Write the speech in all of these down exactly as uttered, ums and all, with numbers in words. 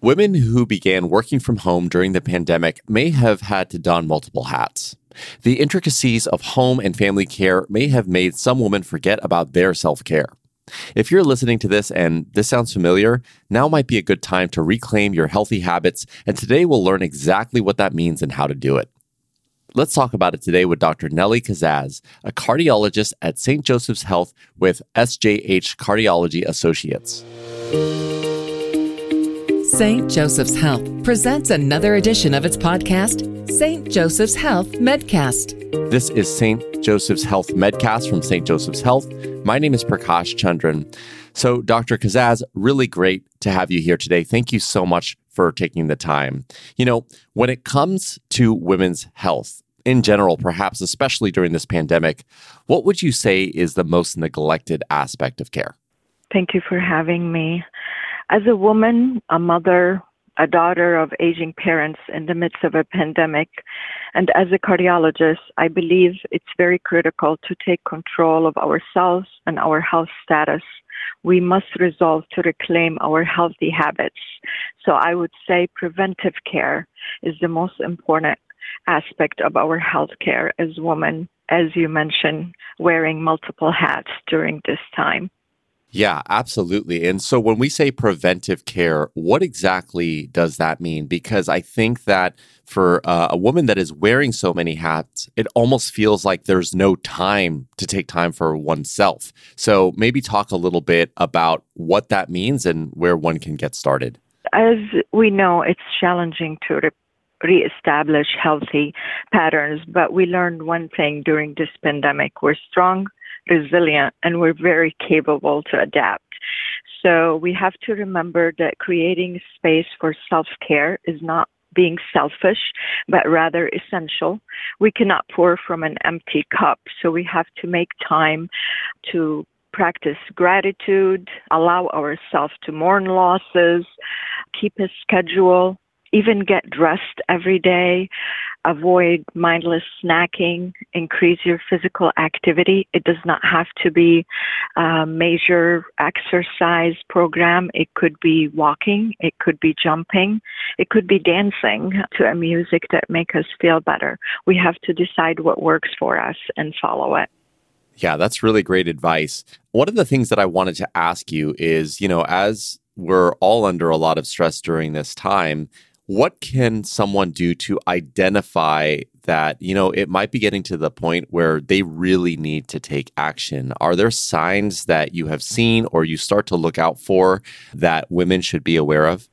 Women who began working from home during the pandemic may have had to don multiple hats. The intricacies of home and family care may have made some women forget about their self-care. If you're listening to this and this sounds familiar, now might be a good time to reclaim your healthy habits, and today we'll learn exactly what that means and how to do it. Let's talk about it today with Doctor Nelly Kazaz, a cardiologist at Saint Joseph's Health with S J H Cardiology Associates. Saint Joseph's Health presents another edition of its podcast, Saint Joseph's Health MedCast. This is Saint Joseph's Health MedCast from Saint Joseph's Health. My name is Prakash Chandran. So, Doctor Kazaz, really great to have you here today. Thank you so much for taking the time. You know, when it comes to women's health in general, perhaps especially during this pandemic, what would you say is the most neglected aspect of care? Thank you for having me. As a woman, a mother, a daughter of aging parents in the midst of a pandemic, and as a cardiologist, I believe it's very critical to take control of ourselves and our health status. We must resolve to reclaim our healthy habits. So I would say preventive care is the most important aspect of our health care as women, as you mentioned, wearing multiple hats during this time. Yeah, absolutely. And so when we say preventive care, what exactly does that mean? Because I think that for uh, a woman that is wearing so many hats, it almost feels like there's no time to take time for oneself. So maybe talk a little bit about what that means and where one can get started. As we know, it's challenging to re- reestablish healthy patterns, but we learned one thing during this pandemic. We're strong, resilient, and we're very capable to adapt. So we have to remember that creating space for self-care is not being selfish, but rather essential. We cannot pour from an empty cup, so we have to make time to practice gratitude, allow ourselves to mourn losses, keep a schedule, even get dressed every day, avoid mindless snacking, increase your physical activity. It does not have to be a major exercise program. It could be walking, it could be jumping, it could be dancing to a music that makes us feel better. We have to decide what works for us and follow it. Yeah, that's really great advice. One of the things that I wanted to ask you is, you know, as we're all under a lot of stress during this time, what can someone do to identify that, you know, it might be getting to the point where they really need to take action? Are there signs that you have seen or you start to look out for that women should be aware of?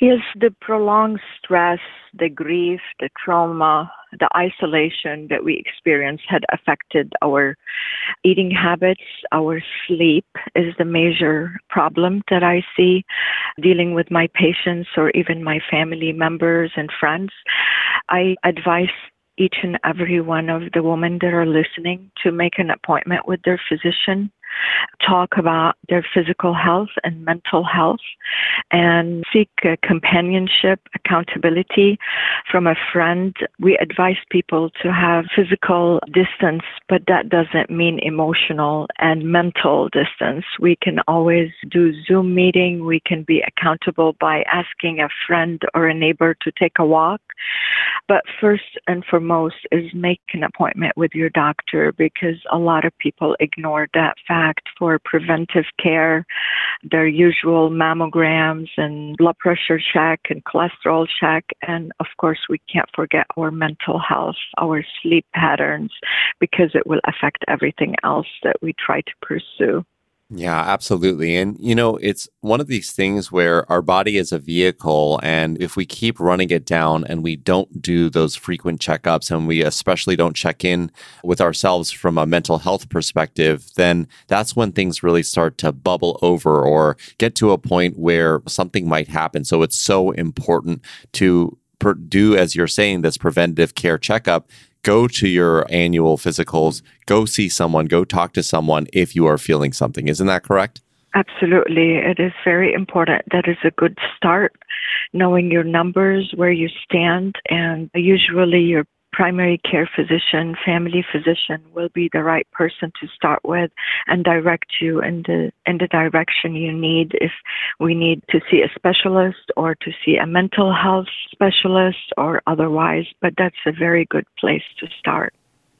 Yes, the prolonged stress, the grief, the trauma, the isolation that we experienced had affected our eating habits. Our sleep is the major problem that I see dealing with my patients or even my family members and friends. I advise each and every one of the women that are listening to make an appointment with their physician, talk about their physical health and mental health, and seek companionship, accountability from a friend. We advise people to have physical distance, but that doesn't mean emotional and mental distance. We can always do Zoom meeting. We can be accountable by asking a friend or a neighbor to take a walk. But first and foremost is make an appointment with your doctor, because a lot of people ignore that fact. For preventive care, their usual mammograms and blood pressure check and cholesterol check. And of course, we can't forget our mental health, our sleep patterns, because it will affect everything else that we try to pursue. Yeah, absolutely. And, you know, it's one of these things where our body is a vehicle, and if we keep running it down and we don't do those frequent checkups, and we especially don't check in with ourselves from a mental health perspective, then that's when things really start to bubble over or get to a point where something might happen. So it's so important to per- do, as you're saying, this preventative care checkup. Go to your annual physicals, go see someone, go talk to someone if you are feeling something. Isn't that correct? Absolutely. It is very important. That is a good start, knowing your numbers, where you stand, and usually your primary care physician, family physician will be the right person to start with and direct you in the in the direction you need. If we need to see a specialist or to see a mental health specialist or otherwise, but that's a very good place to start.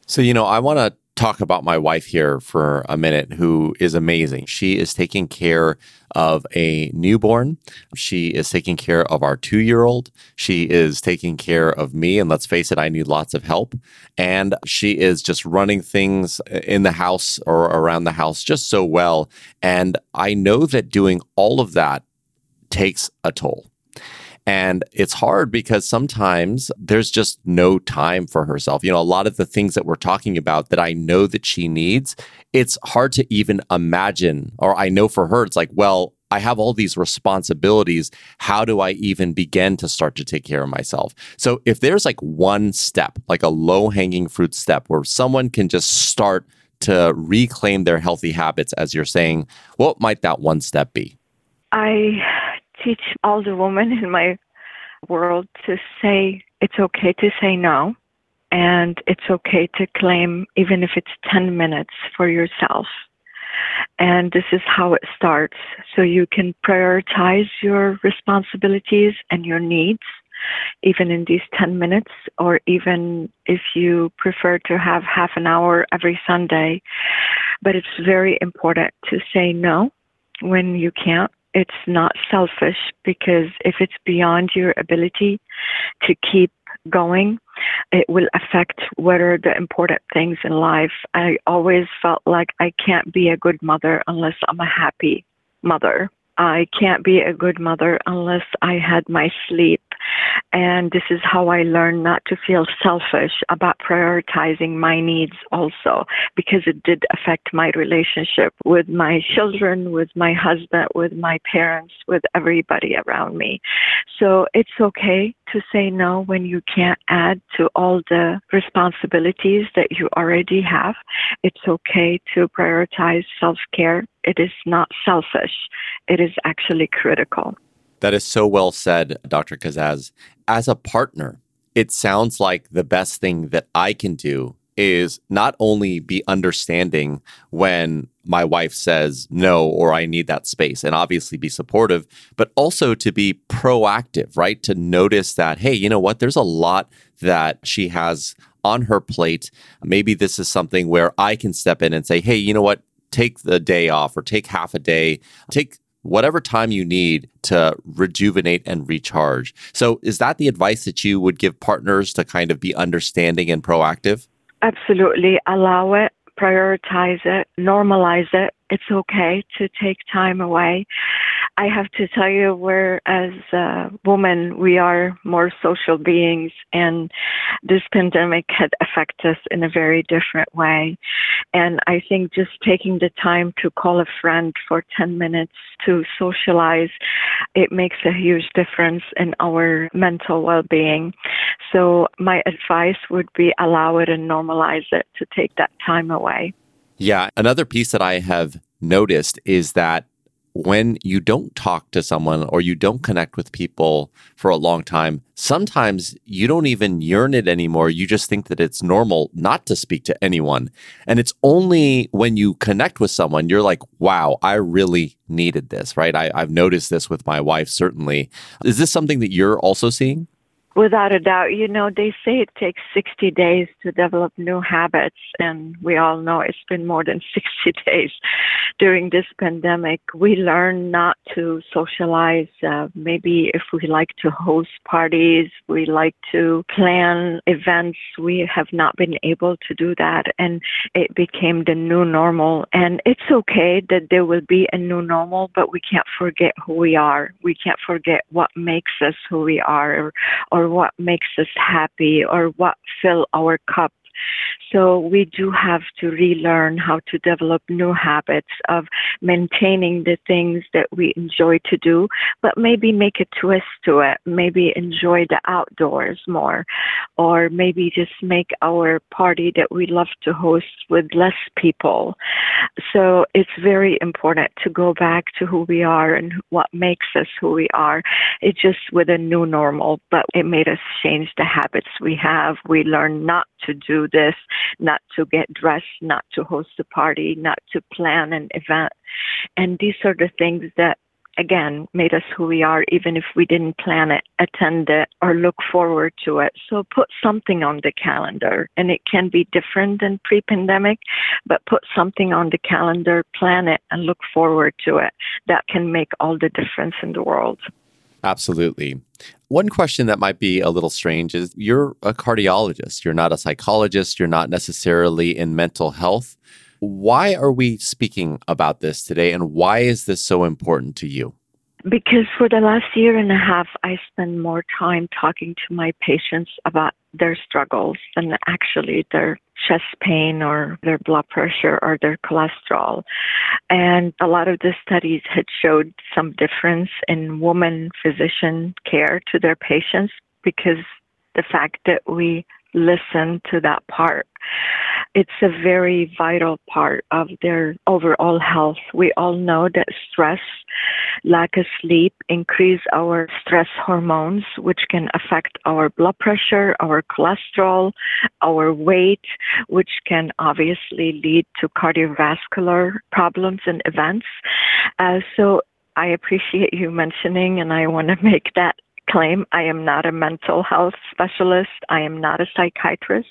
So, you know, I want to talk about my wife here for a minute, who is amazing. She is taking care of a newborn. She is taking care of our two-year-old. She is taking care of me. And let's face it, I need lots of help. And she is just running things in the house or around the house just so well. And I know that doing all of that takes a toll. And it's hard because sometimes there's just no time for herself. You know, a lot of the things that we're talking about that I know that she needs, it's hard to even imagine. Or I know for her, it's like, well, I have all these responsibilities. How do I even begin to start to take care of myself? So if there's like one step, like a low-hanging fruit step where someone can just start to reclaim their healthy habits, as you're saying, what might that one step be? I... teach all the women in my world to say it's okay to say no, and it's okay to claim even if it's ten minutes for yourself. And this is how it starts. So you can prioritize your responsibilities and your needs, even in these ten minutes, or even if you prefer to have half an hour every Sunday. But it's very important to say no when you can't. It's not selfish, because if it's beyond your ability to keep going, it will affect what are the important things in life. I always felt like I can't be a good mother unless I'm a happy mother. I can't be a good mother unless I had my sleep. And this is how I learned not to feel selfish about prioritizing my needs also, because it did affect my relationship with my children, with my husband, with my parents, with everybody around me. So it's okay to say no when you can't add to all the responsibilities that you already have. It's okay to prioritize self-care. It is not selfish. It is actually critical. That is so well said, Doctor Kazaz. As a partner, it sounds like the best thing that I can do is not only be understanding when my wife says no, or I need that space, and obviously be supportive, but also to be proactive, right? To notice that, hey, you know what? There's a lot that she has on her plate. Maybe this is something where I can step in and say, hey, you know what? Take the day off, or take half a day, take whatever time you need to rejuvenate and recharge. So is that the advice that you would give partners to kind of be understanding and proactive? Absolutely. Allow it, prioritize it, normalize it. It's okay to take time away. I have to tell you, we're, as uh, women, we are more social beings, and this pandemic had affected us in a very different way. And I think just taking the time to call a friend for ten minutes to socialize, it makes a huge difference in our mental well-being. So my advice would be allow it and normalize it, to take that time away. Yeah. Another piece that I have noticed is that when you don't talk to someone or you don't connect with people for a long time, sometimes you don't even yearn it anymore. You just think that it's normal not to speak to anyone. And it's only when you connect with someone, you're like, wow, I really needed this, right? I, I've noticed this with my wife, certainly. Is this something that you're also seeing? Without a doubt. You know, they say it takes sixty days to develop new habits, and we all know it's been more than sixty days during this pandemic. We learn not to socialize. Uh, maybe if we like to host parties, we like to plan events, we have not been able to do that, and it became the new normal. And it's okay that there will be a new normal, but we can't forget who we are. We can't forget what makes us who we are, or, or what makes us happy, or what fill our cup. So we do have to relearn how to develop new habits of maintaining the things that we enjoy to do, but maybe make a twist to it, maybe enjoy the outdoors more, or maybe just make our party that we love to host with less people. So it's very important to go back to who we are and what makes us who we are. It's just with a new normal, but it made us change the habits we have. We learn not to do this, not to get dressed, not to host a party, not to plan an event. And these are the things that, again, made us who we are, even if we didn't plan it, attend it, or look forward to it. So put something on the calendar, and it can be different than pre-pandemic, but put something on the calendar, plan it, and look forward to it. That can make all the difference in the world. Absolutely. One question that might be a little strange is you're a cardiologist. You're not a psychologist. You're not necessarily in mental health. Why are we speaking about this today, and why is this so important to you? Because for the last year and a half, I spend more time talking to my patients about their struggles than actually their chest pain or their blood pressure or their cholesterol. And a lot of the studies had showed some difference in women physician care to their patients because the fact that we listen to that part. It's a very vital part of their overall health. We all know that stress, lack of sleep, increase our stress hormones, which can affect our blood pressure, our cholesterol, our weight, which can obviously lead to cardiovascular problems and events. Uh, so I appreciate you mentioning, and I want to make that claim. I am not a mental health specialist. I am not a psychiatrist,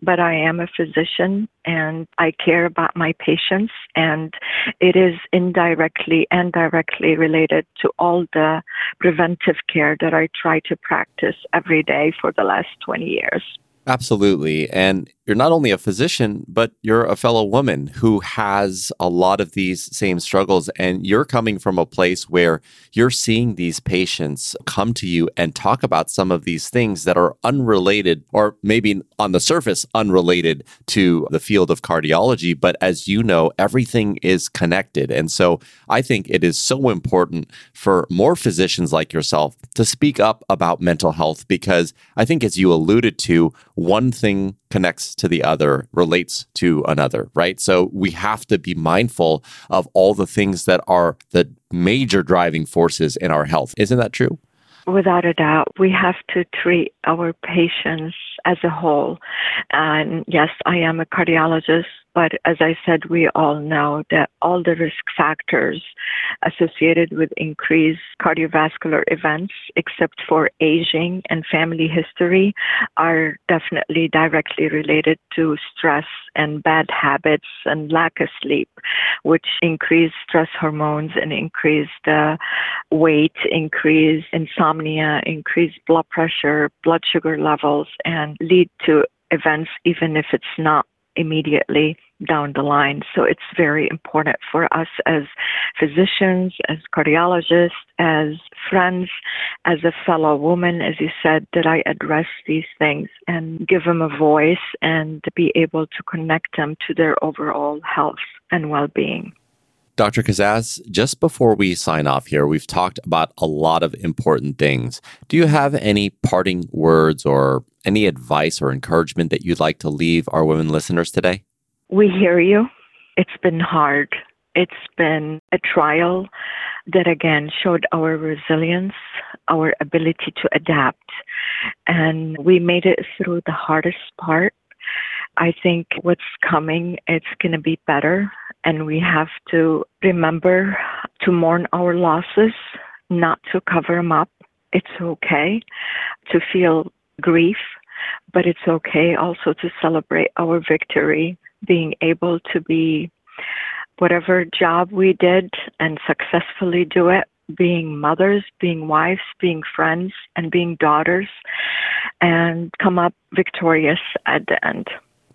but I am a physician and I care about my patients, and it is indirectly and directly related to all the preventive care that I try to practice every day for the last twenty years. Absolutely. And you're not only a physician, but you're a fellow woman who has a lot of these same struggles. And you're coming from a place where you're seeing these patients come to you and talk about some of these things that are unrelated, or maybe on the surface unrelated to the field of cardiology. But as you know, everything is connected. And so I think it is so important for more physicians like yourself to speak up about mental health, because I think, as you alluded to, one thing connects to the other, relates to another, right? So we have to be mindful of all the things that are the major driving forces in our health. Isn't that true? Without a doubt, we have to treat our patients as a whole. And yes, I am a cardiologist, but as I said, we all know that all the risk factors associated with increased cardiovascular events, except for aging and family history, are definitely directly related to stress and bad habits and lack of sleep, which increase stress hormones and increase the weight, increase insomnia, increase blood pressure, blood sugar levels, and lead to events even if it's not immediately down the line. So it's very important for us as physicians, as cardiologists, as friends, as a fellow woman, as you said, that I address these things and give them a voice and be able to connect them to their overall health and well-being. Doctor Kazaz, just before we sign off here, we've talked about a lot of important things. Do you have any parting words or any advice or encouragement that you'd like to leave our women listeners today? We hear you. It's been hard. It's been a trial that, again, showed our resilience, our ability to adapt. And we made it through the hardest part. I think what's coming, it's going to be better. And we have to remember to mourn our losses, not to cover them up. It's okay to feel grief, but it's okay also to celebrate our victory, being able to be whatever job we did and successfully do it, being mothers, being wives, being friends, and being daughters, and come up victorious at the end.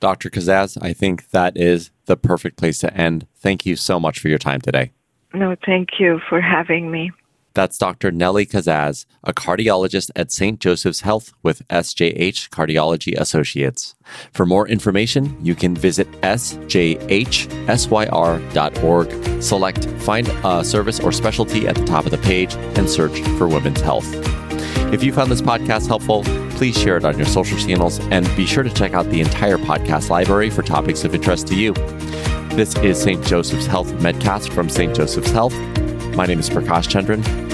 Doctor Kazaz, I think that is the perfect place to end. Thank you so much for your time today. No, thank you for having me. That's Doctor Nelly Kazaz, a cardiologist at Saint Joseph's Health with S J H Cardiology Associates. For more information, you can visit s j h s y r dot org, select Find a Service or Specialty at the top of the page, and search for Women's Health. If you found this podcast helpful, please share it on your social channels and be sure to check out the entire podcast library for topics of interest to you. This is Saint Joseph's Health MedCast from Saint Joseph's Health. My name is Prakash Chandran.